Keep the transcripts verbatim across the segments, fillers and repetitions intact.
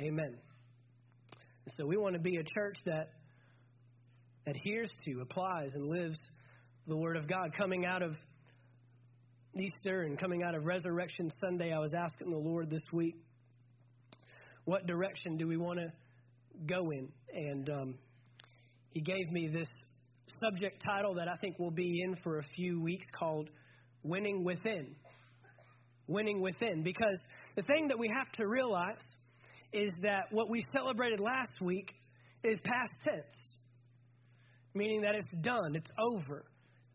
Amen. And so we want to be a church that adheres to, applies, and lives the Word of God. Coming out of Easter and coming out of Resurrection Sunday, I was asking the Lord this week, what direction do we want to go in? And um, He gave me this subject title that I think we'll be in for a few weeks called Winning Within. Winning Within. Because the thing that we have to realize is that what we celebrated last week is past tense, meaning that it's done, it's over.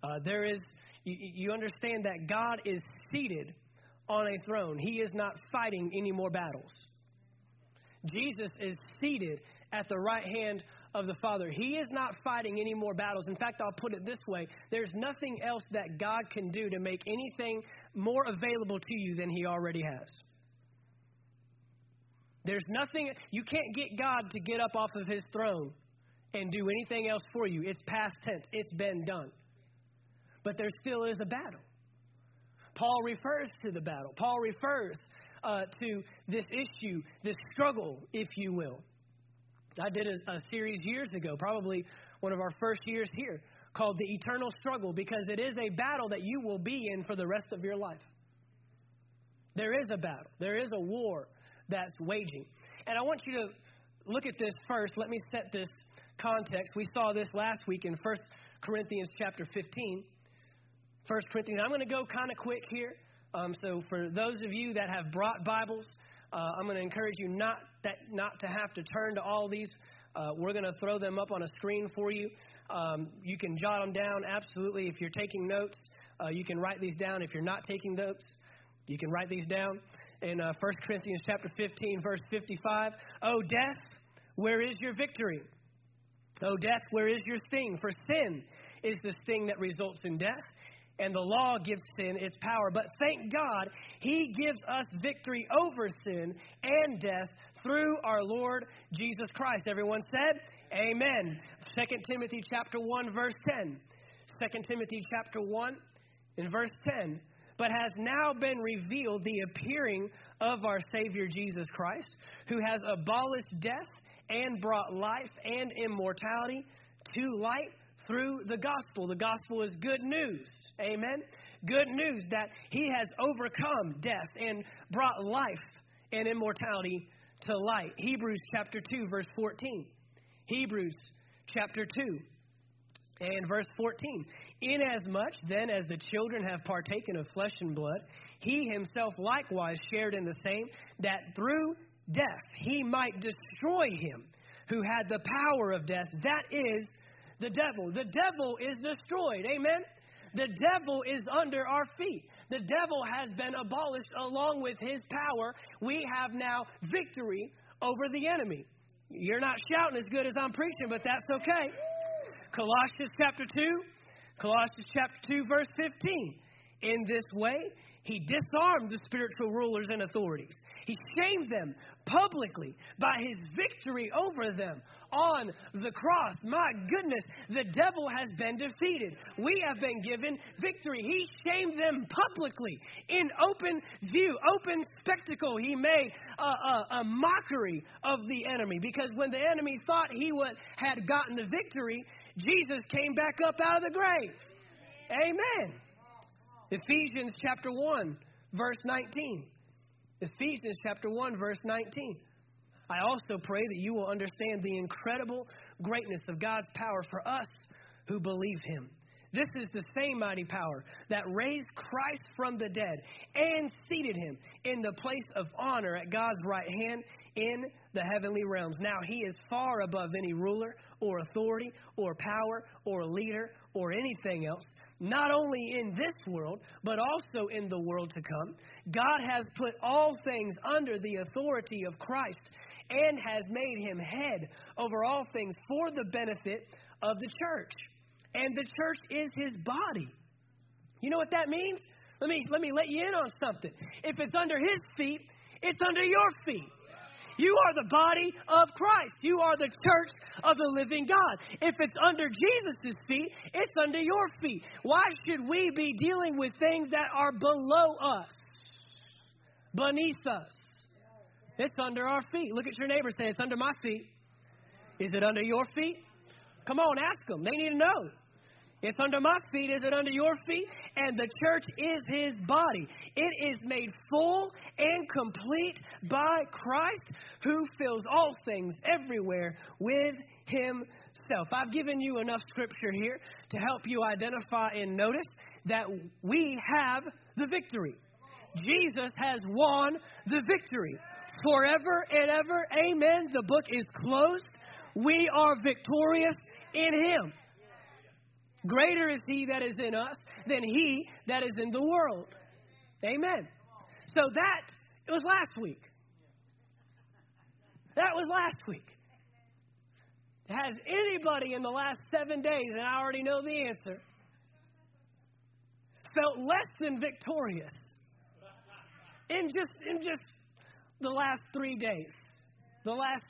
Uh, there is, you, you understand that God is seated on a throne. He is not fighting any more battles. Jesus is seated at the right hand of the Father. He is not fighting any more battles. In fact, I'll put it this way. There's nothing else that God can do to make anything more available to you than He already has. There's nothing, you can't get God to get up off of His throne and do anything else for you. It's past tense. It's been done. But there still is a battle. Paul refers to the battle. Paul refers uh, to this issue, this struggle, if you will. I did a, a series years ago, probably one of our first years here, called The Eternal Struggle, because it is a battle that you will be in for the rest of your life. There is a battle. There is a war that's waging. And I want you to look at this first. Let me set this context. We saw this last week in First Corinthians chapter fifteen. First Corinthians. I'm going to go kind of quick here. Um, so for those of you that have brought Bibles, uh, I'm going to encourage you not that not to have to turn to all these. Uh, we're going to throw them up on a screen for you. Um, you can jot them down. Absolutely. If you're taking notes, uh, you can write these down. If you're not taking notes, you can write these down. In uh, First Corinthians chapter fifteen, verse fifty-five, "O death, where is your victory? O death, where is your sting? For sin is the sting that results in death, and the law gives sin its power. But thank God, He gives us victory over sin and death through our Lord Jesus Christ." Everyone said, amen. Second Timothy chapter one, verse ten. Second Timothy chapter one, in verse ten. "But has now been revealed the appearing of our Savior Jesus Christ, who has abolished death and brought life and immortality to light through the gospel." The gospel is good news. Amen. Good news that He has overcome death and brought life and immortality to light. Hebrews chapter two, verse fourteen. Hebrews chapter two and verse fourteen. "Inasmuch then as the children have partaken of flesh and blood, He Himself likewise shared in the same, that through death He might destroy him who had the power of death, that is, the devil." The devil is destroyed. Amen? The devil is under our feet. The devil has been abolished along with his power. We have now victory over the enemy. You're not shouting as good as I'm preaching, but that's okay. Colossians chapter two. Colossians chapter two, verse fifteen. "In this way, He disarmed the spiritual rulers and authorities. He shamed them publicly by His victory over them on the cross." My goodness, the devil has been defeated. We have been given victory. He shamed them publicly in open view, open spectacle. He made a, a, a mockery of the enemy, because when the enemy thought he would, had gotten the victory, Jesus came back up out of the grave. Amen. Ephesians chapter one, verse nineteen. Ephesians chapter one, verse nineteen. "I also pray that you will understand the incredible greatness of God's power for us who believe Him. This is the same mighty power that raised Christ from the dead and seated Him in the place of honor at God's right hand in the heavenly realms. Now He is far above any ruler or authority or power or leader or anything else, not only in this world, but also in the world to come. God has put all things under the authority of Christ and has made Him head over all things for the benefit of the church. And the church is His body." You know what that means? Let me, let me let you in on something. If it's under His feet, it's under your feet. You are the body of Christ. You are the church of the living God. If it's under Jesus' feet, it's under your feet. Why should we be dealing with things that are below us, beneath us, It's under our feet. Look at your neighbor and say, it's under my feet. Is it under your feet? Come on, ask them. They need to know. It's under my feet. Is it under your feet? And the church is his body. It is made full and complete by Christ, who fills all things everywhere with himself. I've given you enough scripture here to help you identify and notice that we have the victory. Jesus has won the victory forever and ever. Amen. The book is closed. We are victorious in him. Greater is he that is in us than he that is in the world. Amen. So that it was last week. That was last week. Has anybody in the last seven days, and I already know the answer, felt less than victorious in just in just the last three days, the last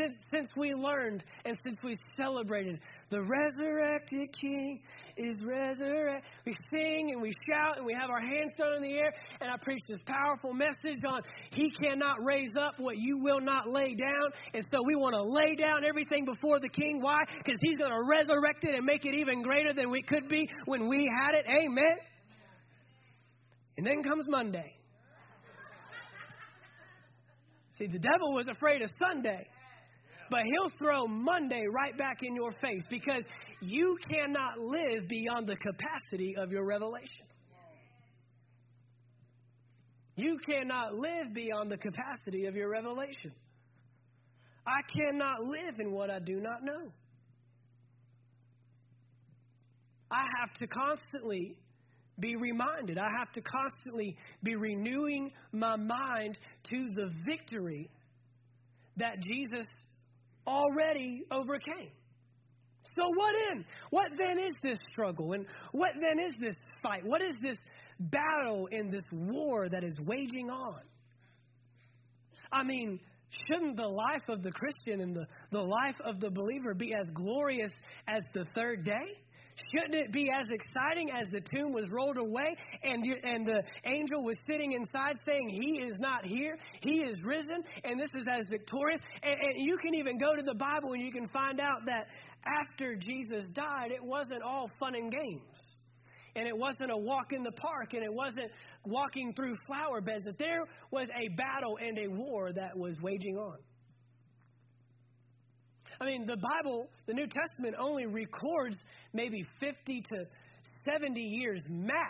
since since we learned and since we celebrated the resurrected King is resurrected. We sing and we shout and we have our hands thrown in the air, and I preached this powerful message on he cannot raise up what you will not lay down. And so we want to lay down everything before the King. Why? Because he's going to resurrect it and make it even greater than we could be when we had it. Amen. And then comes Monday. See, the devil was afraid of Sunday, but he'll throw Monday right back in your face because you cannot live beyond the capacity of your revelation. You cannot live beyond the capacity of your revelation. I cannot live in what I do not know. I have to constantly be reminded. I have to constantly be renewing my mind to the victory that Jesus already overcame. So what in? What then is this struggle? And what then is this fight? What is this battle and this war that is waging on? I mean, shouldn't the life of the Christian and the, the life of the believer be as glorious as the third day? Shouldn't it be as exciting as the tomb was rolled away and you, and the angel was sitting inside saying, he is not here, he is risen, and this is as victorious? And, and you can even go to the Bible and you can find out that after Jesus died, it wasn't all fun and games. And it wasn't a walk in the park, and it wasn't walking through flower beds, that there was a battle and a war that was waging on. I mean, the Bible, the New Testament only records maybe fifty to seventy years max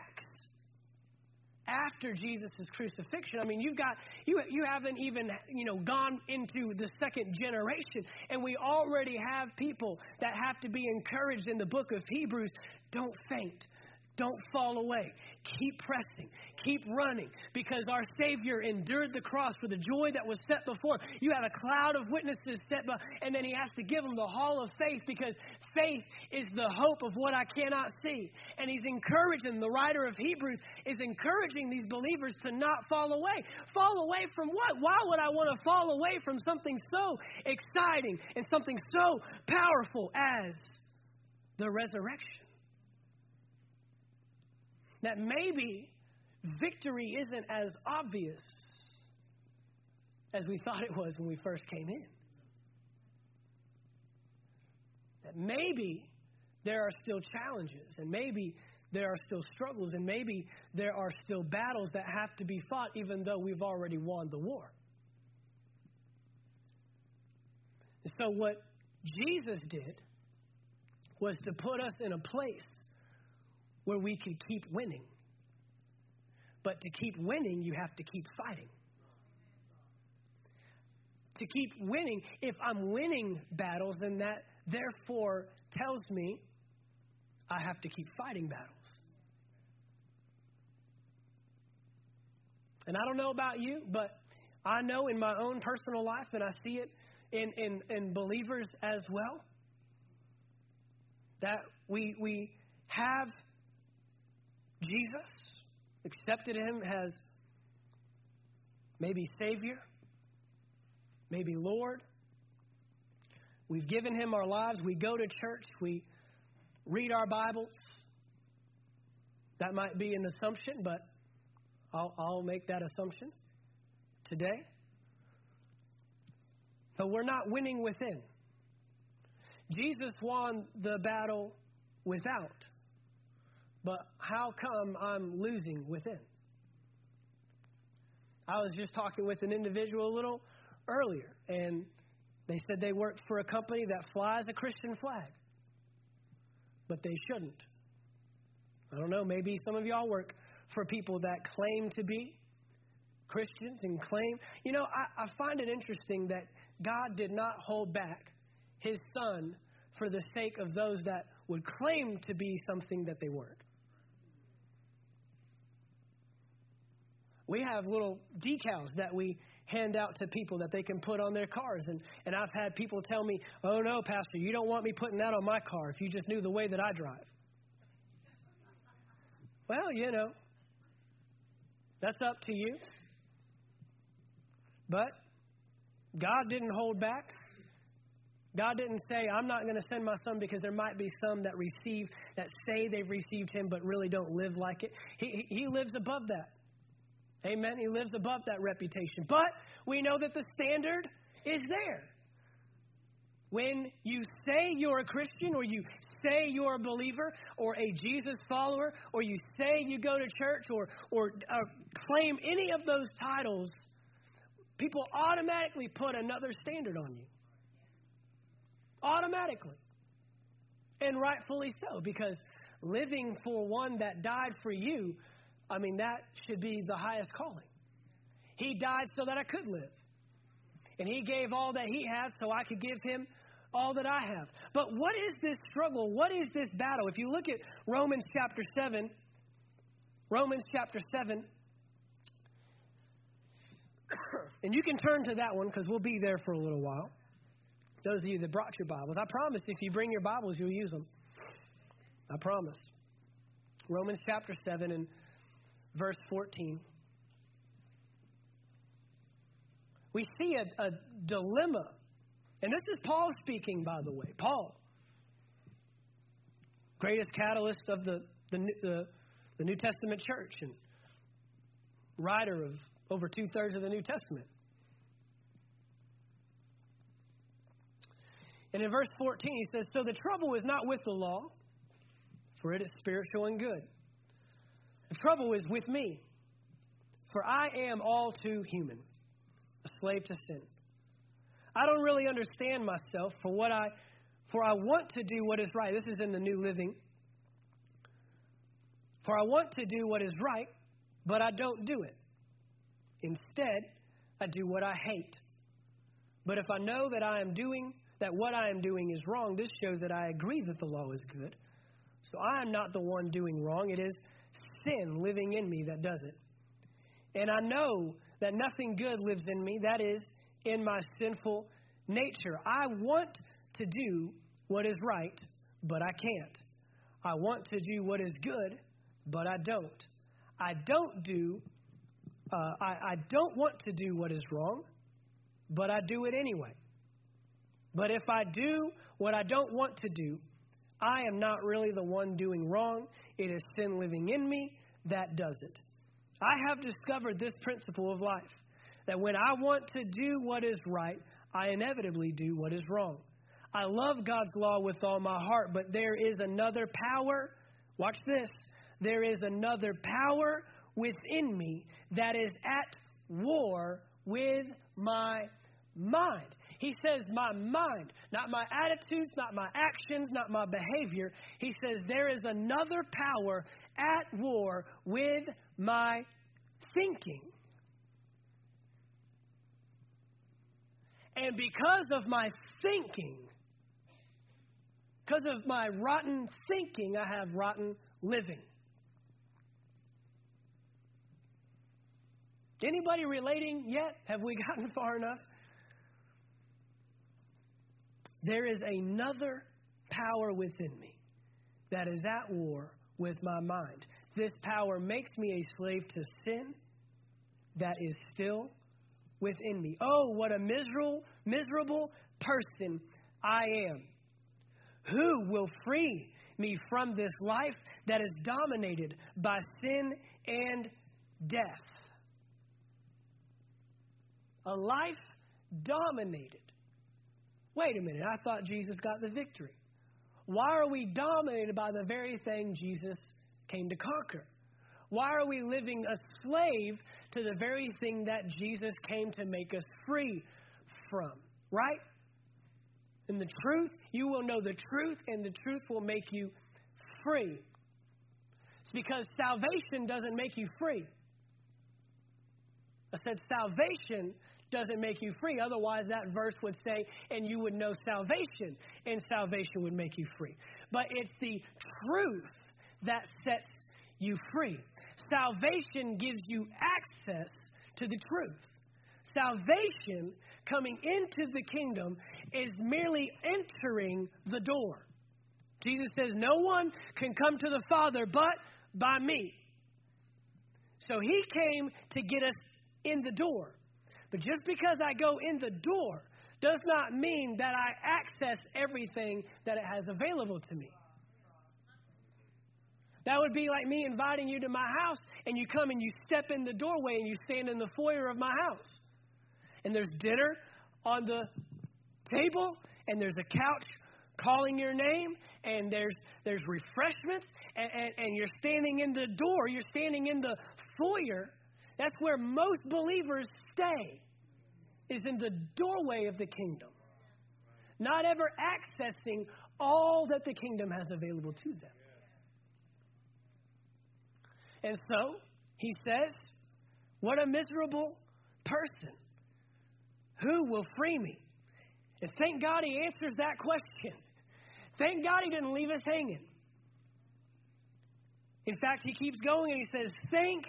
after Jesus' crucifixion. I mean, you've got, you, you haven't even, you know, gone into the second generation. And we already have people that have to be encouraged in the book of Hebrews. Don't faint. Don't fall away. Keep pressing. Keep running, because our Savior endured the cross for the joy that was set before him. You have a cloud of witnesses set by, and then he has to give them the hall of faith, because faith is the hope of what I cannot see. And he's encouraging, the writer of Hebrews is encouraging these believers to not fall away. Fall away from what? Why would I want to fall away from something so exciting and something so powerful as the resurrection? That maybe victory isn't as obvious as we thought it was when we first came in. That maybe there are still challenges, and maybe there are still struggles, and maybe there are still battles that have to be fought, even though we've already won the war. And so what Jesus did was to put us in a place where we can keep winning. But to keep winning, you have to keep fighting. To keep winning, if I'm winning battles, then that therefore tells me I have to keep fighting battles. And I don't know about you, but I know in my own personal life, and I see it in, in, in believers as well, that we we have Jesus, accepted him as maybe Savior, maybe Lord. We've given him our lives. We go to church. We read our Bibles. That might be an assumption, but I'll, I'll make that assumption today. So we're not winning within. Jesus won the battle without. But how come I'm losing within? I was just talking with an individual a little earlier, and they said they work for a company that flies a Christian flag. But they shouldn't. I don't know, maybe some of y'all work for people that claim to be Christians and claim. You know, I, I find it interesting that God did not hold back his son for the sake of those that would claim to be something that they weren't. We have little decals that we hand out to people that they can put on their cars. And, and I've had people tell me, oh, no, Pastor, you don't want me putting that on my car if you just knew the way that I drive. Well, you know, that's up to you. But God didn't hold back. God didn't say, I'm not going to send my son because there might be some that receive, that say they've received him but really don't live like it. He, he lives above that. Amen. He lives above that reputation. But we know that the standard is there. When you say you're a Christian, or you say you're a believer or a Jesus follower, or you say you go to church, or, or, or claim any of those titles, people automatically put another standard on you. Automatically. And rightfully so, because living for one that died for you, I mean, that should be the highest calling. He died so that I could live. And he gave all that he has so I could give him all that I have. But what is this struggle? What is this battle? If you look at Romans chapter seven, Romans chapter seven, and you can turn to that one because we'll be there for a little while. Those of you that brought your Bibles, I promise if you bring your Bibles, you'll use them. I promise. Romans chapter seven and verse fourteen. We see a, a dilemma. And this is Paul speaking, by the way. Paul, greatest catalyst of the, the, the, the New Testament church and writer of over two-thirds of the New Testament. And in verse fourteen, he says, so the trouble is not with the law, for it is spiritual and good. The trouble is with me, for I am all too human, a slave to sin. I don't really understand myself, for what I, for I want to do what is right. This is in the New Living. For I want to do what is right, but I don't do it. Instead, I do what I hate. But if I know that I am doing, that what I am doing is wrong, this shows that I agree that the law is good. So I am not the one doing wrong. It is sin living in me that does it. And I know that nothing good lives in me, that is, in my sinful nature. I want to do what is right, but I can't. I want to do what is good, but I don't. I don't do, uh, I, I don't want to do what is wrong, but I do it anyway. But if I do what I don't want to do, I am not really the one doing wrong. It is sin living in me that does it. I have discovered this principle of life, that when I want to do what is right, I inevitably do what is wrong. I love God's law with all my heart, but there is another power. Watch this. There is another power within me that is at war with my mind. He says my mind, not my attitudes, not my actions, not my behavior. He says there is another power at war with my thinking. And because of my thinking, because of my rotten thinking, I have rotten living. Anybody relating yet? Have we gotten far enough? There is another power within me that is at war with my mind. This power makes me a slave to sin that is still within me. Oh, what a miserable, miserable person I am. Who will free me from this life that is dominated by sin and death? A life dominated Wait a minute, I thought Jesus got the victory. Why are we dominated by the very thing Jesus came to conquer? Why are we living a slave to the very thing that Jesus came to make us free from? Right? And the truth, you will know the truth, and the truth will make you free. It's because salvation doesn't make you free. I said salvation doesn't make you free. Otherwise, that verse would say, and you would know salvation, and salvation would make you free. But it's the truth that sets you free. Salvation gives you access to the truth. Salvation, coming into the kingdom, is merely entering the door. Jesus says, no one can come to the Father but by me. So he came to get us in the door. But just because I go in the door does not mean that I access everything that it has available to me. That would be like me inviting you to my house, and you come and you step in the doorway and you stand in the foyer of my house. And there's dinner on the table, and there's a couch calling your name, and there's there's refreshments, and, and, and you're standing in the door, you're standing in the foyer. That's where most believers stay, is in the doorway of the kingdom, not ever accessing all that the kingdom has available to them. And so, he says, what a miserable person. Who will free me? And thank God he answers that question. Thank God he didn't leave us hanging. In fact, he keeps going and he says, thank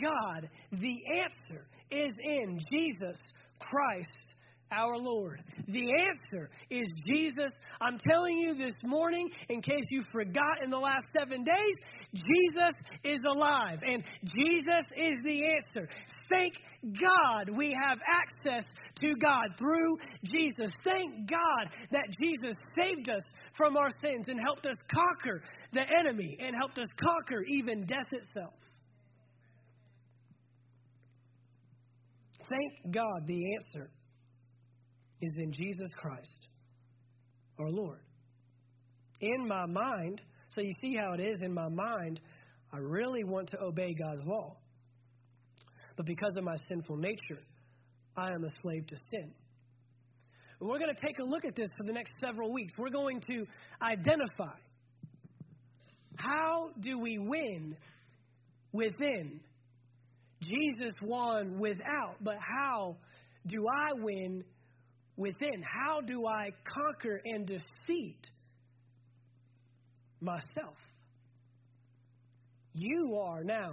God, the answer is in Jesus Christ, our Lord. The answer is Jesus. I'm telling you this morning, in case you forgot in the last seven days, Jesus is alive and Jesus is the answer. Thank God we have access to God through Jesus. Thank God that Jesus saved us from our sins and helped us conquer the enemy and helped us conquer even death itself. Thank God the answer is in Jesus Christ, our Lord. In my mind, so you see how it is, in my mind, I really want to obey God's law. But because of my sinful nature, I am a slave to sin. And we're going to take a look at this for the next several weeks. We're going to identify, how do we win within? Jesus won without, but how do I win within? How do I conquer and defeat myself? You are now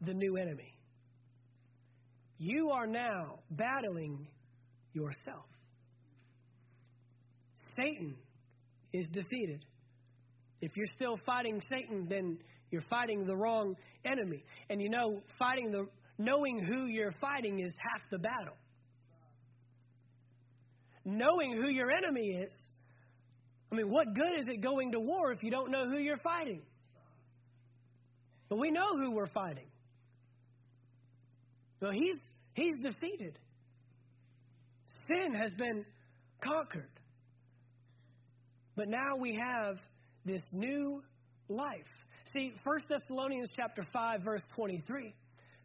the new enemy. You are now battling yourself. Satan is defeated. If you're still fighting Satan, then you're fighting the wrong enemy. And you know, fighting the knowing who you're fighting is half the battle. Knowing who your enemy is, I mean, what good is it going to war if you don't know who you're fighting? But we know who we're fighting. So he's he's defeated. Sin has been conquered. But now we have this new life. See, First Thessalonians chapter five, verse twenty-three.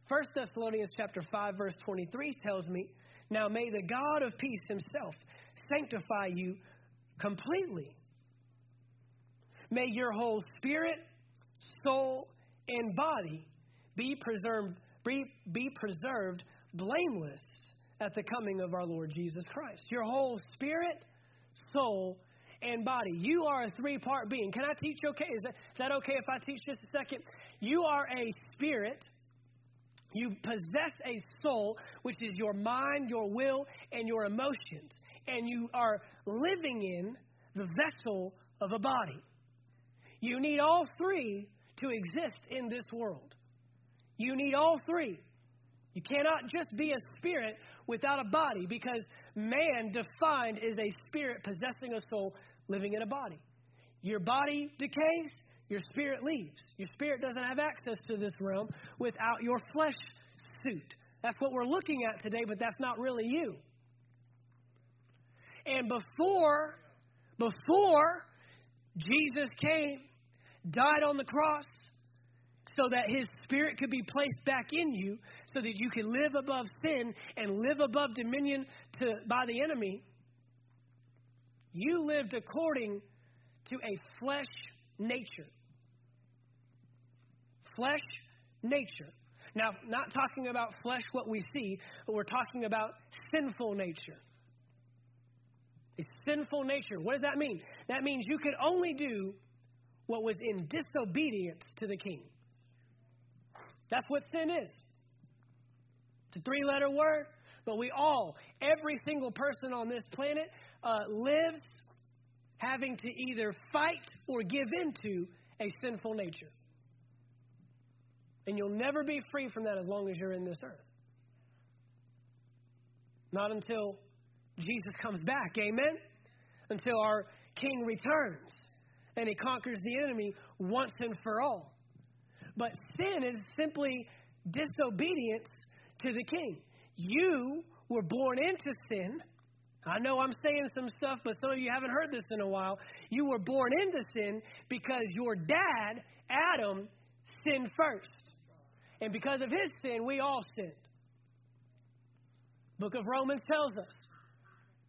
First Thessalonians chapter five, verse twenty-three tells me, now may the God of peace himself sanctify you completely. May your whole spirit, soul, and body be preserved, be, be preserved blameless at the coming of our Lord Jesus Christ. Your whole spirit, soul, and body. You are a three-part being. Can I teach okay? Is that, is that okay if I teach just a second? You are a spirit. You possess a soul, which is your mind, your will, and your emotions. And you are living in the vessel of a body. You need all three to exist in this world. You need all three. You cannot just be a spirit without a body, because man defined is a spirit possessing a soul living in a body. Your body decays, your spirit leaves. Your spirit doesn't have access to this realm without your flesh suit. That's what we're looking at today, but that's not really you. And before, before Jesus came, died on the cross so that his spirit could be placed back in you so that you can live above sin and live above dominion to by the enemy, you lived according to a flesh nature. Flesh nature. Now, not talking about flesh, what we see, but we're talking about sinful nature. A sinful nature. What does that mean? That means you could only do what was in disobedience to the king. That's what sin is. It's a three-letter word, but we all, every single person on this planet, uh, lives having to either fight or give into a sinful nature. And you'll never be free from that as long as you're in this earth. Not until Jesus comes back, amen? Until our King returns and he conquers the enemy once and for all. But sin is simply disobedience to the king. You were born into sin. I know I'm saying some stuff, but some of you haven't heard this in a while. You were born into sin because your dad, Adam, sinned first. And because of his sin, we all sinned. Book of Romans tells us.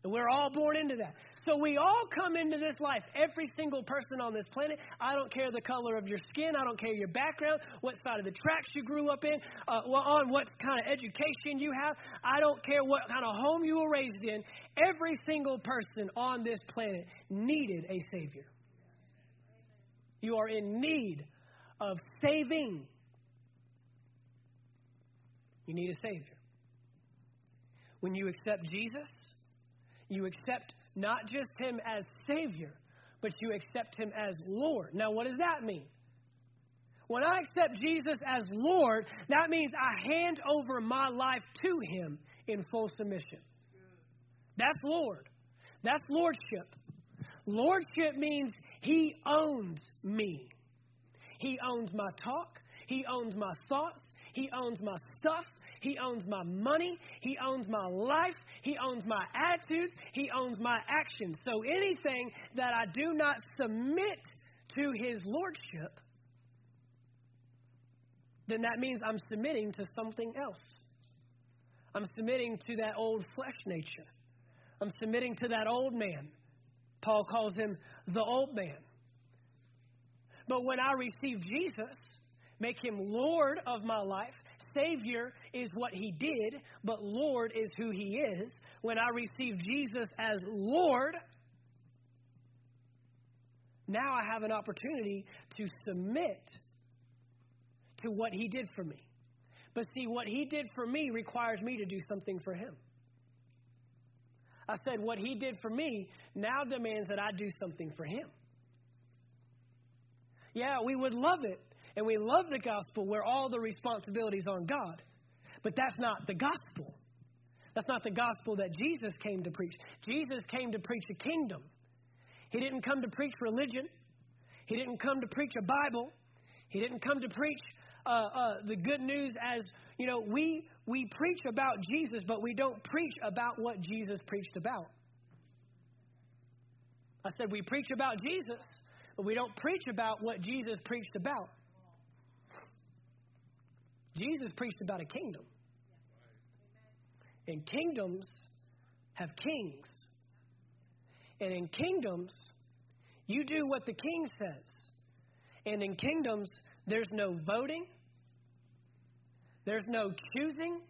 And we're all born into that. So we all come into this life, every single person on this planet. I don't care the color of your skin. I don't care your background, what side of the tracks you grew up in, uh, on what kind of education you have. I don't care what kind of home you were raised in. Every single person on this planet needed a Savior. You are in need of saving. You need a Savior. When you accept Jesus, you accept not just him as Savior, but you accept him as Lord. Now, what does that mean? When I accept Jesus as Lord, that means I hand over my life to him in full submission. That's Lord. That's lordship. Lordship means he owns me. He owns my talk. He owns my thoughts. He owns my stuff. He owns my money. He owns my life. He owns my attitudes. He owns my actions. So anything that I do not submit to his lordship, then that means I'm submitting to something else. I'm submitting to that old flesh nature. I'm submitting to that old man. Paul calls him the old man. But when I receive Jesus, make him Lord of my life. Savior is what he did, but Lord is who he is. When I receive Jesus as Lord, now I have an opportunity to submit to what he did for me. But see, what he did for me requires me to do something for him. I said what he did for me now demands that I do something for him. Yeah, we would love it. And we love the gospel where all the responsibility is on God. But that's not the gospel. That's not the gospel that Jesus came to preach. Jesus came to preach a kingdom. He didn't come to preach religion. He didn't come to preach a Bible. He didn't come to preach uh, uh, the good news as, you know, we, we preach about Jesus, but we don't preach about what Jesus preached about. I said we preach about Jesus, but we don't preach about what Jesus preached about. Jesus preached about a kingdom. And kingdoms have kings. And in kingdoms, you do what the king says. And in kingdoms, there's no voting. There's no choosing.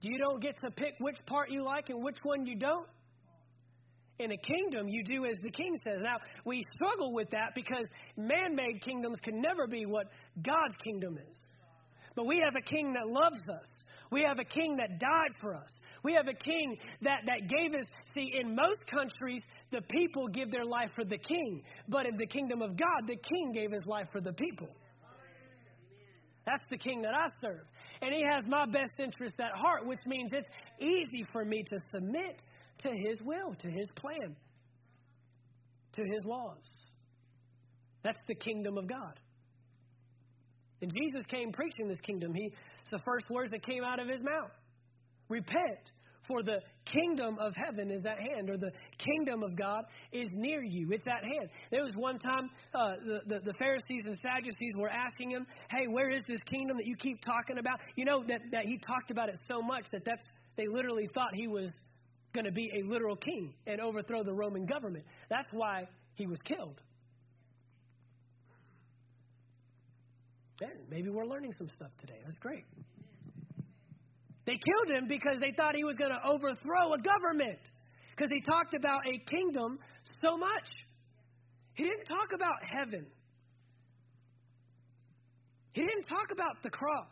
You don't get to pick which part you like and which one you don't. In a kingdom, you do as the king says. Now, we struggle with that because man-made kingdoms can never be what God's kingdom is. But we have a king that loves us. We have a king that died for us. We have a king that, that gave us. See, in most countries, the people give their life for the king. But in the kingdom of God, the king gave his life for the people. That's the king that I serve. And he has my best interest at heart, which means it's easy for me to submit to his will, to his plan, to his laws. That's the kingdom of God. And Jesus came preaching this kingdom. He, it's the first words that came out of his mouth. Repent, For the kingdom of heaven is at hand, or the kingdom of God is near you. It's at hand. There was one time uh, the, the, the Pharisees and Sadducees were asking him, hey, where is this kingdom that you keep talking about? You know, that, that he talked about it so much that that's, they literally thought he was going to be a literal king and overthrow the Roman government. That's why he was killed. Yeah, maybe we're learning some stuff today. That's great. They killed him because they thought he was going to overthrow a government, because he talked about a kingdom so much. He didn't talk about heaven. He didn't talk about the cross.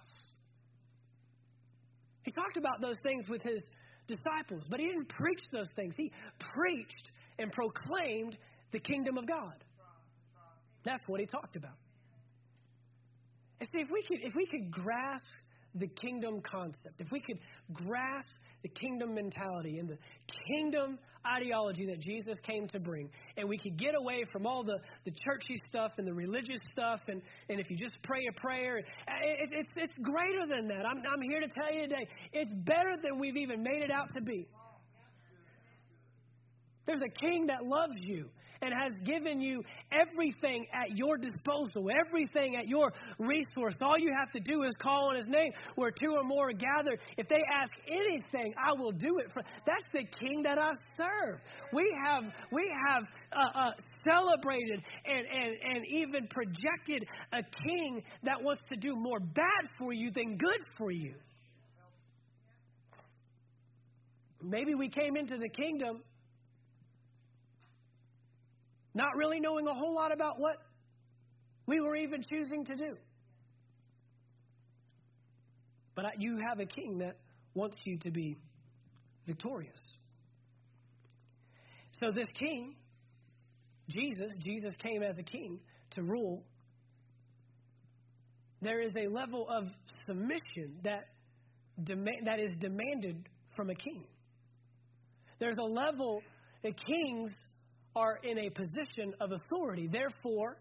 He talked about those things with his disciples, but he didn't preach those things. He preached and proclaimed the kingdom of God. That's what he talked about. And see, if we could, if we could grasp the kingdom concept, if we could grasp the kingdom mentality and the kingdom ideology that Jesus came to bring, and we could get away from all the, the churchy stuff and the religious stuff, and, and if you just pray a prayer, it, it, it's it's greater than that. I'm, I'm here to tell you today, it's better than we've even made it out to be. There's a king that loves you and has given you everything at your disposal, everything at your resource. All you have to do is call on his name, where two or more are gathered. If they ask anything, I will do it. For that's the king that I serve. We have we have uh, uh, celebrated and, and, and even projected a king that wants to do more bad for you than good for you. Maybe we came into the kingdom not really knowing a whole lot about what we were even choosing to do. But you have a king that wants you to be victorious. So this king, Jesus, Jesus came as a king to rule. There is a level of submission that demand, that is demanded from a king. There's a level that kings are in a position of authority. Therefore,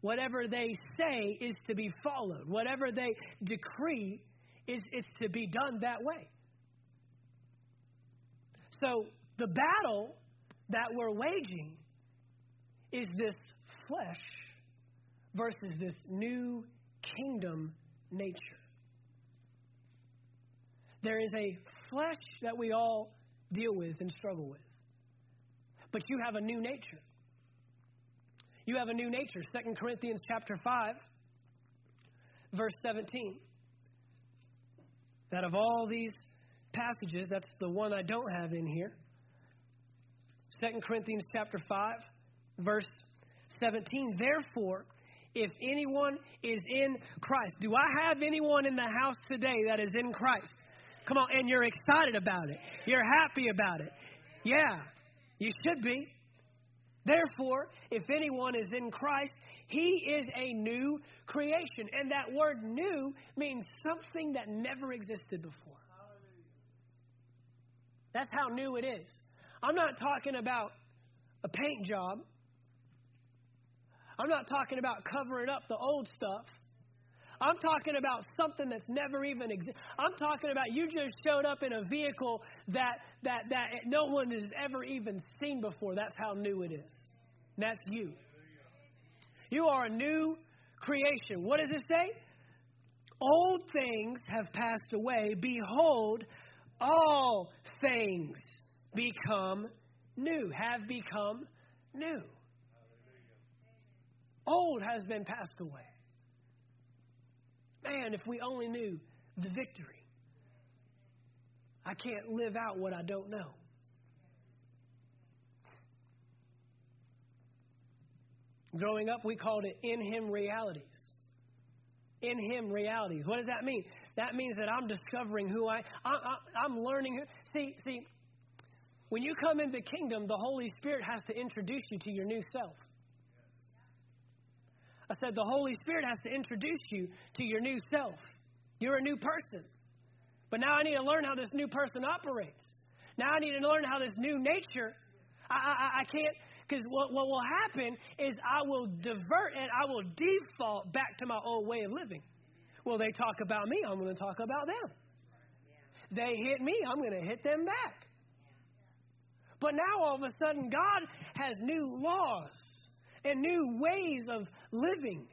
whatever they say is to be followed. Whatever they decree is it's to be done that way. So the battle that we're waging is this flesh versus this new kingdom nature. There is a flesh that we all deal with and struggle with. But you have a new nature. You have a new nature. Second Corinthians chapter five, verse seventeen. That of all these passages, that's the one I don't have in here. Second Corinthians chapter five, verse seventeen. Therefore, if anyone is in Christ, do I have anyone in the house today that is in Christ? Come on, and you're excited about it. You're happy about it. Yeah. You should be. Therefore, if anyone is in Christ, he is a new creation. And that word new means something that never existed before. That's how new it is. I'm not talking about a paint job. I'm not talking about covering up the old stuff. I'm talking about something that's never even existed. I'm talking about you just showed up in a vehicle that that that no one has ever even seen before. That's how new it is. And that's you. You are a new creation. What does it say? Old things have passed away. Behold, all things become new, have become new. Old has been passed away. Man, if we only knew the victory. I can't live out what I don't know. Growing up, we called it in him realities. In him realities. What does that mean? That means that I'm discovering who I, I, I I'm learning. Who, see, see, when you come into kingdom, the Holy Spirit has to introduce you to your new self. I said the Holy Spirit has to introduce you to your new self. You're a new person. But now I need to learn how this new person operates. Now I need to learn how this new nature, I, I, I can't, because what, what will happen is I will divert and I will default back to my old way of living. Well, they talk about me, I'm going to talk about them. they hit me, I'm going to hit them back. But now all of a sudden God has new laws and new ways of living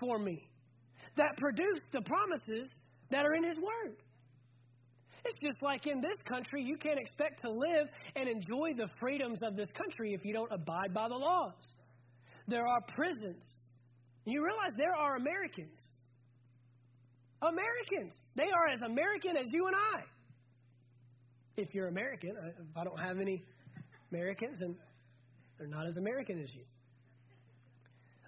for me that produce the promises that are in His Word. It's just like in this country, you can't expect to live and enjoy the freedoms of this country if you don't abide by the laws. There are prisons. You realize there are Americans. Americans. They are as American as you and I. If you're American, if I don't have any Americans, then they're not as American as you.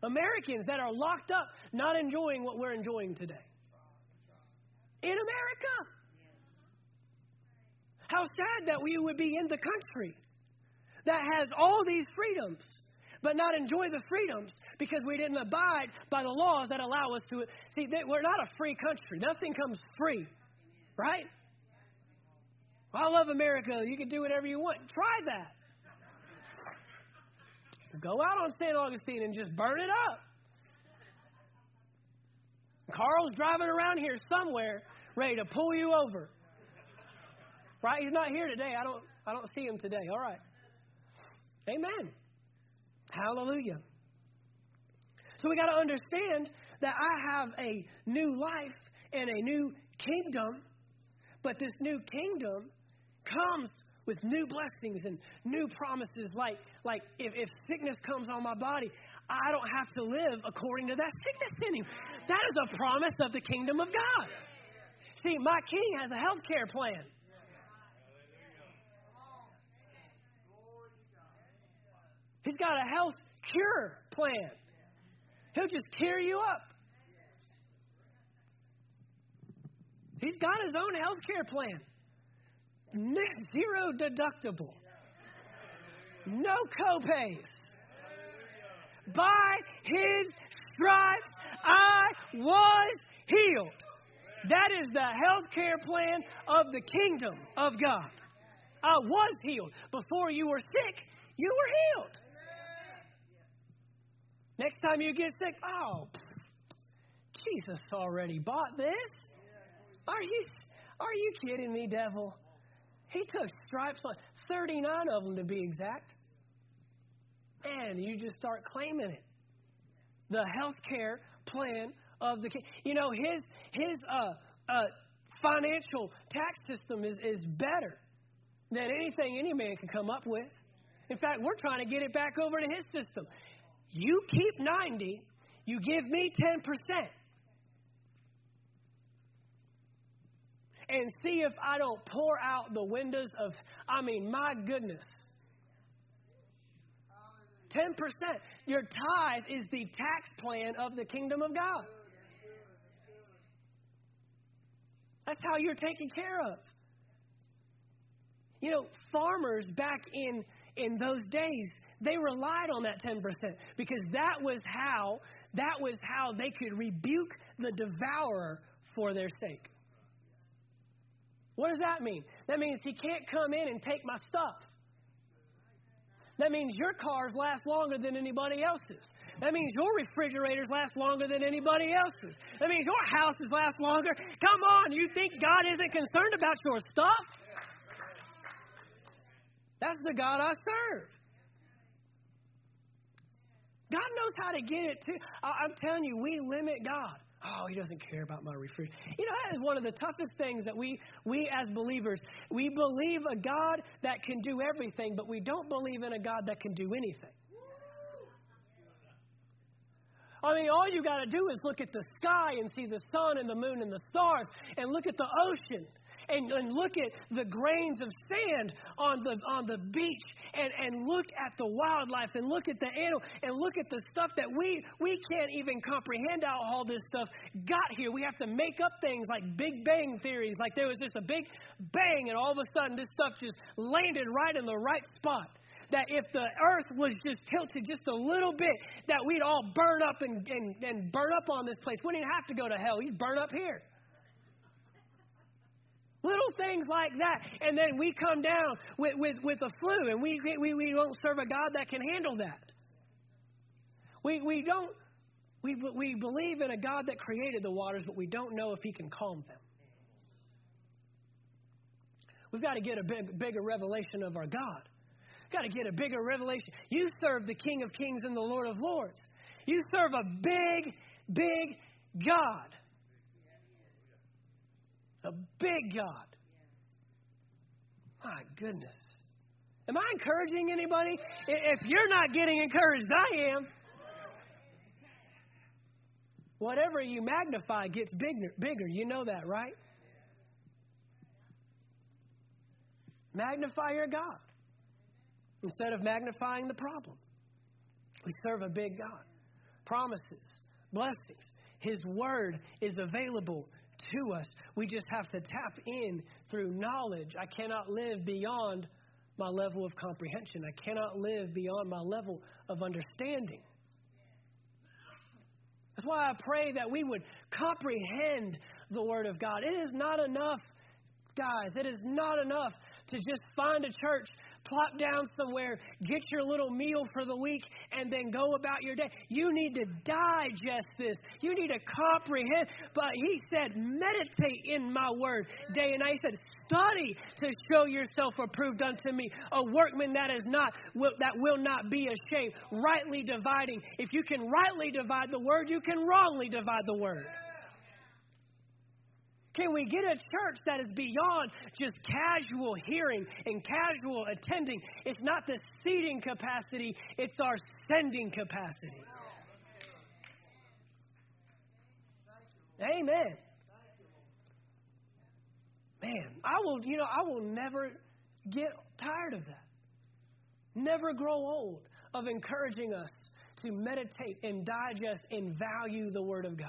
Americans that are locked up, not enjoying what we're enjoying today. In America. How sad that we would be in the country that has all these freedoms, but not enjoy the freedoms because we didn't abide by the laws that allow us to. See, they, we're not a free country. Nothing comes free, right? I love America. You can do whatever you want. Try that. Go out on Saint Augustine and just burn it up. Carl's driving around here somewhere ready to pull you over. Right? He's not here today. I don't, I don't see him today. All right. Amen. Hallelujah. So we got to understand that I have a new life and a new kingdom, but this new kingdom comes with new blessings and new promises. Like, like if, if sickness comes on my body, I don't have to live according to that sickness anymore. That is a promise of the kingdom of God. See, my King has a health care plan. He's got a health cure plan. He'll just cure you up. He's got His own health care plan. Zero deductible. No copays. By His stripes I was healed. That is the health care plan of the kingdom of God. I was healed. Before you were sick, you were healed. Next time you get sick, oh, Jesus already bought this. Are you, are you kidding me, devil? He took stripes on thirty-nine of them to be exact. And you just start claiming it. The health care plan of the king. You know, his his uh, uh, financial tax system is, is better than anything any man can come up with. In fact, we're trying to get it back over to his system. You keep ninety, you give me ten percent. And see if I don't pour out the windows of, I mean, my goodness. ten percent. Your tithe is the tax plan of the kingdom of God. That's how you're taken care of. You know, farmers back in, in those days, they relied on that ten percent because that was how, that was how they could rebuke the devourer for their sake. What does that mean? That means he can't come in and take my stuff. That means your cars last longer than anybody else's. That means your refrigerators last longer than anybody else's. That means your houses last longer. Come on, you think God isn't concerned about your stuff? That's the God I serve. God knows how to get it too. I'm telling you, we limit God. Oh, he doesn't care about my refrigerator. You know, that is one of the toughest things that we, we as believers, we believe a God that can do everything, but we don't believe in a God that can do anything. I mean, all you got to do is look at the sky and see the sun and the moon and the stars, and look at the ocean and, and look at the grains of sand on the on the beach, and, and look at the wildlife, and look at the animal, and look at the stuff that we, we can't even comprehend how all this stuff got here. We have to make up things like Big Bang theories, like there was just a big bang, and all of a sudden this stuff just landed right in the right spot. That if the earth was just tilted just a little bit, that we'd all burn up and, and, and burn up on this place. We didn't have to go to hell. We'd burn up here. Little things like that. And then we come down with, with, with a flu, and we, we, we don't serve a God that can handle that. We, we don't, we, we believe in a God that created the waters, but we don't know if he can calm them. We've got to get a big, bigger revelation of our God. We've got to get a bigger revelation. You serve the King of Kings and the Lord of Lords. You serve a big, big God. A big God. My goodness. Am I encouraging anybody? If you're not getting encouraged, I am. Whatever you magnify gets bigger, bigger. You know that, right? Magnify your God instead of magnifying the problem. We serve a big God. Promises, blessings. His word is available to us. We just have to tap in through knowledge. I cannot live beyond my level of comprehension. I cannot live beyond my level of understanding. That's why I pray that we would comprehend the Word of God. It is not enough, guys. It is not enough to just find a church, plop down somewhere, get your little meal for the week, and then go about your day. You need to digest this. You need to comprehend. But he said, meditate in my Word day and night. He said, study to show yourself approved unto me, a workman that is not that will not be ashamed, rightly dividing. If you can rightly divide the word, you can wrongly divide the word. Can we get a church that is beyond just casual hearing and casual attending? It's not the seating capacity, it's our sending capacity. Amen. Man, I will, you know, I will never get tired of that. Never grow old of encouraging us to meditate and digest and value the Word of God.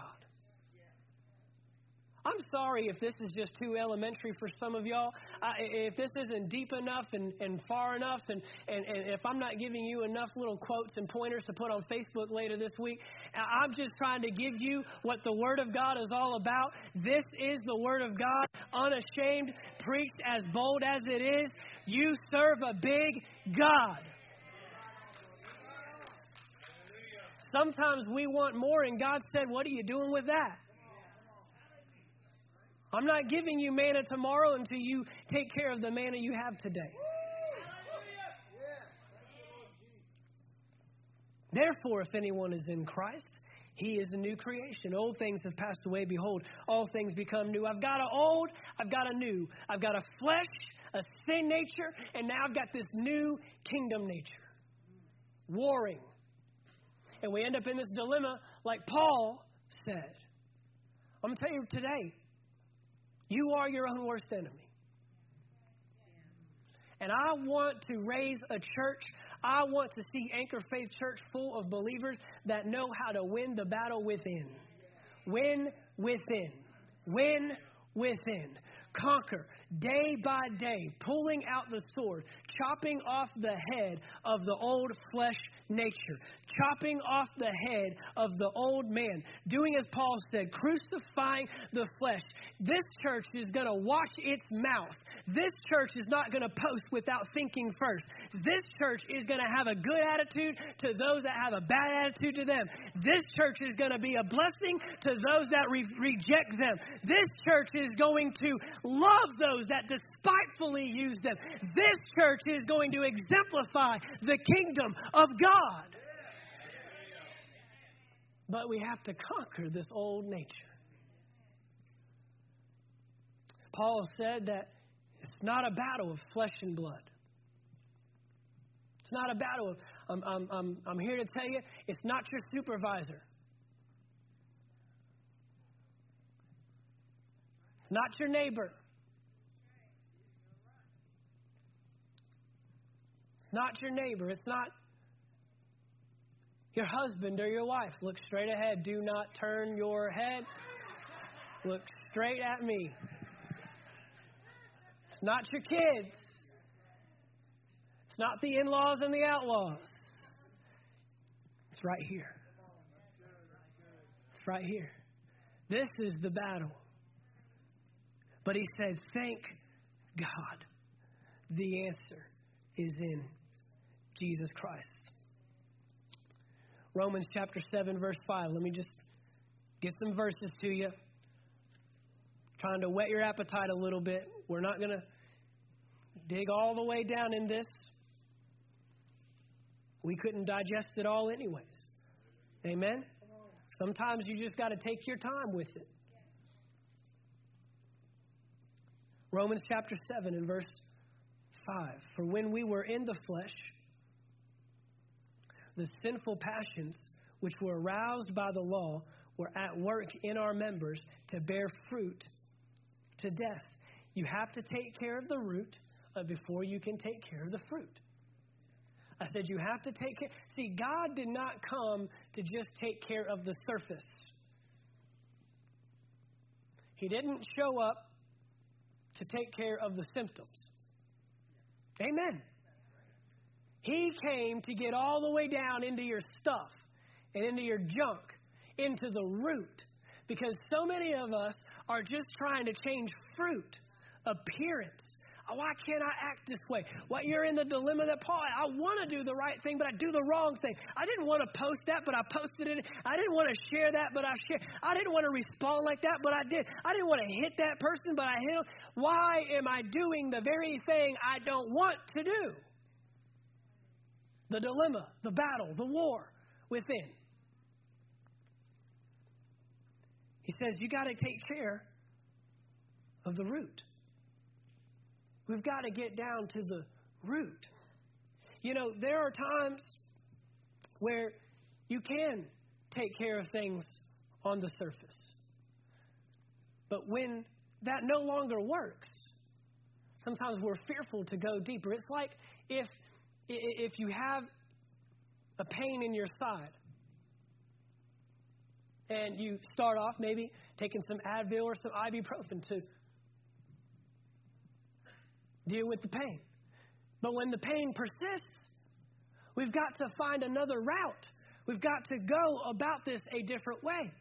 I'm sorry if this is just too elementary for some of y'all. I, if this isn't deep enough and, and far enough, and, and, and if I'm not giving you enough little quotes and pointers to put on Facebook later this week, I'm just trying to give you what the Word of God is all about. This is the Word of God, unashamed, preached as bold as it is. You serve a big God. Sometimes we want more, and God said, what are you doing with that? I'm not giving you manna tomorrow until you take care of the manna you have today. Therefore, if anyone is in Christ, he is a new creation. Old things have passed away. Behold, all things become new. I've got an old, I've got a new. I've got a flesh, a sin nature, and now I've got this new kingdom nature. Warring. And we end up in this dilemma like Paul said. I'm going to tell you today, you are your own worst enemy. And I want to raise a church. I want to see Anchor Faith Church full of believers that know how to win the battle within. Win within. Win within. Conquer day by day, pulling out the sword, chopping off the head of the old flesh nature, chopping off the head of the old man, doing as Paul said, crucifying the flesh. This church is going to watch its mouth. This church is not going to post without thinking first. This church is going to have a good attitude to those that have a bad attitude to them. This church is going to be a blessing to those that re- reject them. This church is going to love those that despitefully use them. This church is going to exemplify the kingdom of God. But we have to conquer this old nature. Paul said that it's not a battle of flesh and blood. It's not a battle of, I'm, I'm, I'm, I'm here to tell you, it's not your supervisor. Not your neighbor. It's not your neighbor. It's not your husband or your wife. Look straight ahead. Do not turn your head. Look straight at me. It's not your kids. It's not the in-laws and the outlaws. It's right here. It's right here. This is the battle. But he said, thank God, the answer is in Jesus Christ. Romans chapter seven, verse five. Let me just get some verses to you. Trying to whet your appetite a little bit. We're not going to dig all the way down in this. We couldn't digest it all anyways. Amen? Sometimes you just got to take your time with it. Romans chapter seven and verse five. For when we were in the flesh, the sinful passions which were aroused by the law were at work in our members to bear fruit to death. You have to take care of the root before you can take care of the fruit. I said you have to take care. See, God did not come to just take care of the surface. He didn't show up to take care of the symptoms. Amen. He came to get all the way down into your stuff and into your junk, into the root. Because so many of us are just trying to change fruit, appearance. Why can't I act this way? Well, you're in the dilemma that Paul, I want to do the right thing, but I do the wrong thing. I didn't want to post that, but I posted it. I didn't want to share that, but I shared. I didn't want to respond like that, but I did. I didn't want to hit that person, but I hit him. Why am I doing the very thing I don't want to do? The dilemma, the battle, the war within. He says, you got to take care of the root. We've got to get down to the root. You know, there are times where you can take care of things on the surface. But when that no longer works, sometimes we're fearful to go deeper. It's like if if you have a pain in your side and you start off maybe taking some Advil or some ibuprofen to deal with the pain. But when the pain persists, we've got to find another route. We've got to go about this a different way.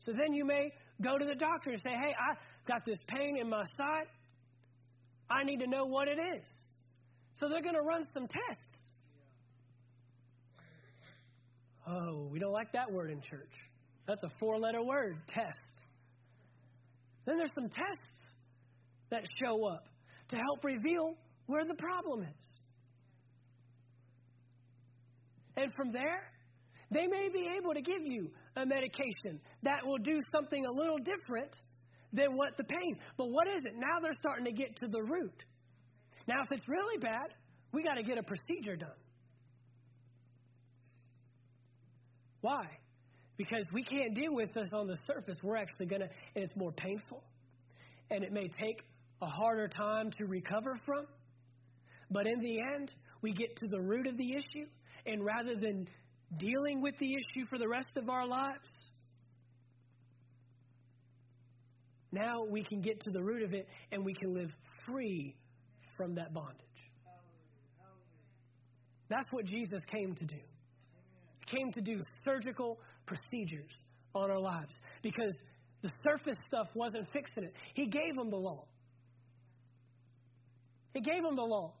So then you may go to the doctor and say, hey, I've got this pain in my side. I need to know what it is. So they're going to run some tests. Oh, we don't like that word in church. That's a four-letter word, test. Then there's some tests that show up to help reveal where the problem is. And from there, they may be able to give you a medication that will do something a little different than what the pain. But what is it? Now they're starting to get to the root. Now, if it's really bad, we got to get a procedure done. Why? Because we can't deal with this on the surface. We're actually going to, and it's more painful. And it may take a harder time to recover from. But in the end, we get to the root of the issue. And rather than dealing with the issue for the rest of our lives, now we can get to the root of it and we can live free from that bondage. That's what Jesus came to do. He came to do surgical procedures on our lives because the surface stuff wasn't fixing it. He gave them the law. He gave them the law.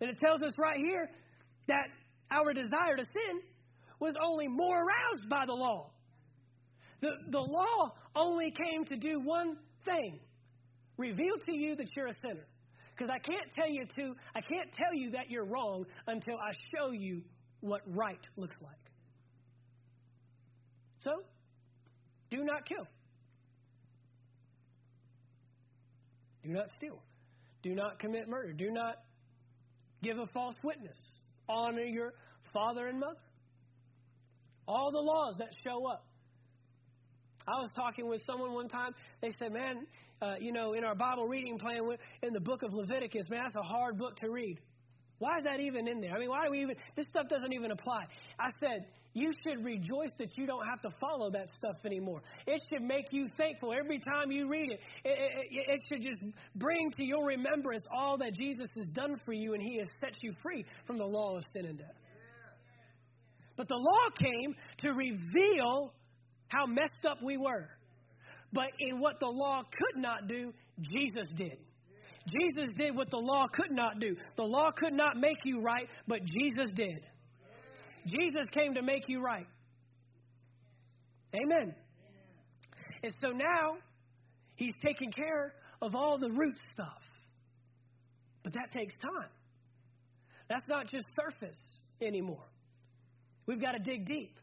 And it tells us right here that our desire to sin was only more aroused by the law. The, the law only came to do one thing. Reveal to you that you're a sinner. Because I can't tell you to, I can't tell you that you're wrong until I show you what right looks like. So, do not kill. Do not steal. Do not commit murder. Do not give a false witness. Honor your father and mother. All the laws that show up. I was talking with someone one time. They said, man, uh, you know, in our Bible reading plan in the book of Leviticus, man, that's a hard book to read. Why is that even in there? I mean, why do we even, this stuff doesn't even apply. I said, you should rejoice that you don't have to follow that stuff anymore. It should make you thankful every time you read it. It, it, it should just bring to your remembrance all that Jesus has done for you and he has set you free from the law of sin and death. But the law came to reveal how messed up we were. But in what the law could not do, Jesus did. Jesus did what the law could not do. The law could not make you right, but Jesus did. Jesus came to make you right. Amen. And so now, he's taking care of all the root stuff. But that takes time. That's not just surface anymore. We've got to dig deep.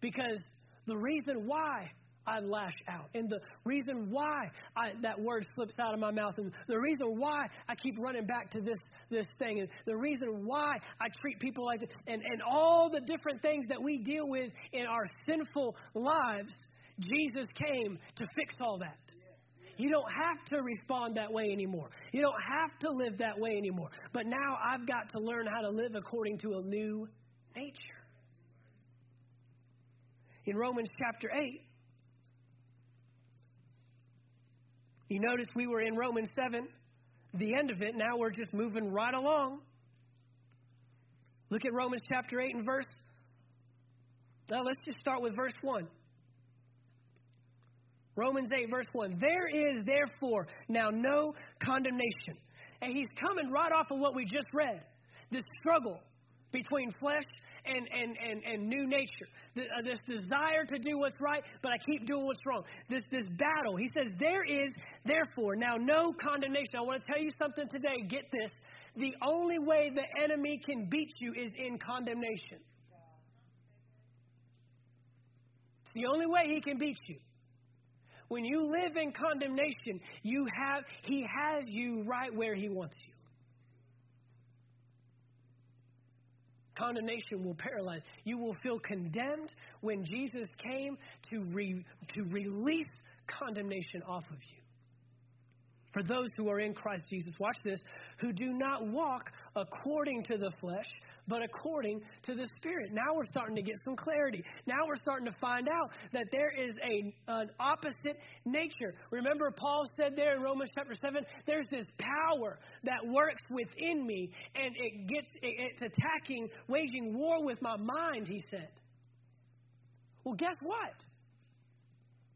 Because the reason why I lash out, and the reason why I, that word slips out of my mouth, and the reason why I keep running back to this this thing, and the reason why I treat people like this, and, and all the different things that we deal with in our sinful lives, Jesus came to fix all that. You don't have to respond that way anymore. You don't have to live that way anymore. But now I've got to learn how to live according to a new nature. In Romans chapter eight, you notice we were in Romans seven, the end of it. Now we're just moving right along. Look at Romans chapter eight and verse. Now let's just start with verse one. Romans eight, verse one. There is therefore now no condemnation. And he's coming right off of what we just read. This struggle between flesh and, and, and, and new nature. The, uh, this desire to do what's right, but I keep doing what's wrong. This, this battle. He says, there is, therefore, now no condemnation. I want to tell you something today. Get this. The only way the enemy can beat you is in condemnation. It's the only way he can beat you. When you live in condemnation, you have he has you right where he wants you. Condemnation will paralyze. You will feel condemned when Jesus came to, re, to release condemnation off of you. For those who are in Christ Jesus, watch this, who do not walk according to the flesh, but according to the Spirit. Now we're starting to get some clarity. Now we're starting to find out that there is a, an opposite nature. Remember, Paul said there in Romans chapter seven, there's this power that works within me, and it gets it's attacking, waging war with my mind, he said. Well, guess what?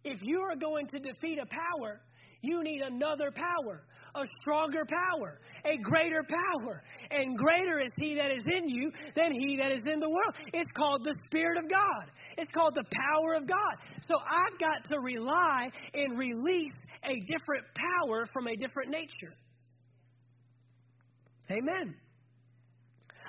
If you are going to defeat a power, you need another power, a stronger power, a greater power. And greater is he that is in you than he that is in the world. It's called the Spirit of God. It's called the power of God. So I've got to rely and release a different power from a different nature. Amen.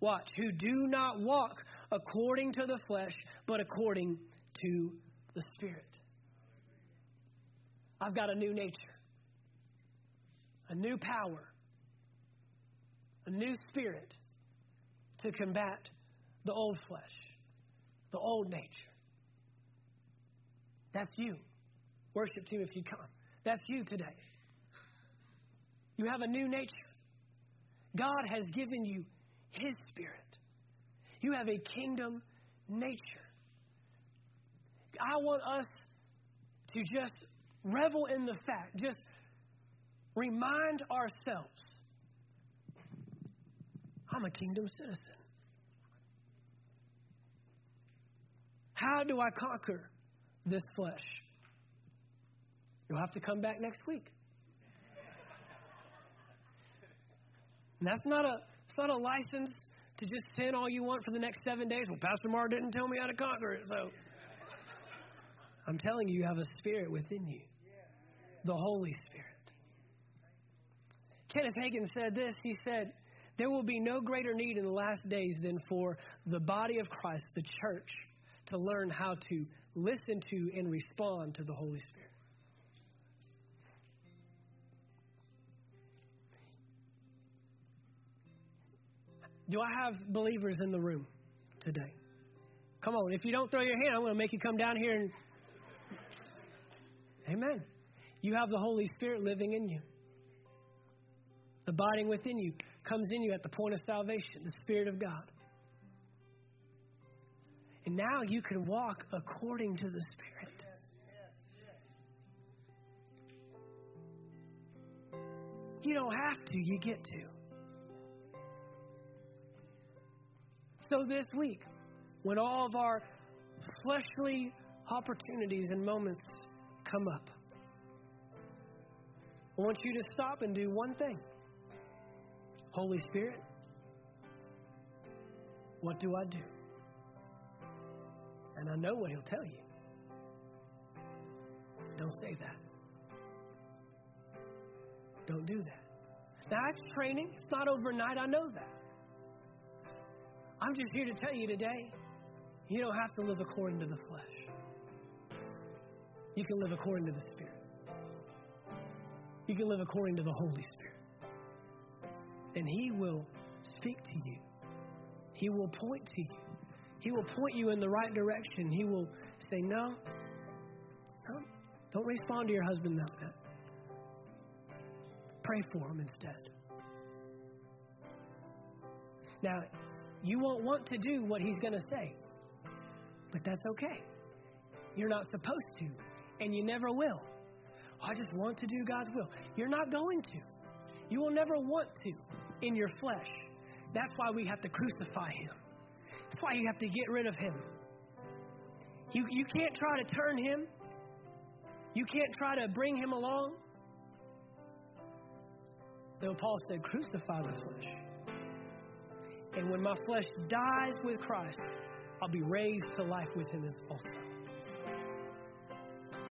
Watch, who do not walk according to the flesh, but according to the Spirit. I've got a new nature, a new power, a new spirit to combat the old flesh, the old nature. That's you. Worship team, if you come. That's you today. You have a new nature. God has given you His Spirit. You have a kingdom nature. I want us to just revel in the fact, just remind ourselves, I'm a kingdom citizen. How do I conquer this flesh? You'll have to come back next week. And that's not a It's not a license to just sin all you want for the next seven days. Well, Pastor Marr didn't tell me how to conquer it, so. I'm telling you, you have a spirit within you. The Holy Spirit. Kenneth Hagin said this. He said, there will be no greater need in the last days than for the body of Christ, the church, to learn how to listen to and respond to the Holy Spirit. Do I have believers in the room today? Come on. If you don't throw your hand, I'm going to make you come down here. And amen. You have the Holy Spirit living in you. Abiding within you comes in you at the point of salvation, the Spirit of God. And now you can walk according to the Spirit. You don't have to. You get to. So this week, when all of our fleshly opportunities and moments come up, I want you to stop and do one thing. Holy Spirit, what do I do? And I know what He'll tell you. Don't say that. Don't do that. Now, it's training. It's not overnight. I know that. I'm just here to tell you today, you don't have to live according to the flesh. You can live according to the Spirit. You can live according to the Holy Spirit. And He will speak to you. He will point to you. He will point you in the right direction. He will say, no, no, don't respond to your husband like that. Pray for him instead. Now, you won't want to do what he's going to say, but that's okay. You're not supposed to, and you never will. Oh, I just want to do God's will. You're not going to. You will never want to in your flesh. That's why we have to crucify him. That's why you have to get rid of him. You, you can't try to turn him. You can't try to bring him along. Though Paul said, crucify the flesh. And when my flesh dies with Christ, I'll be raised to life with him also.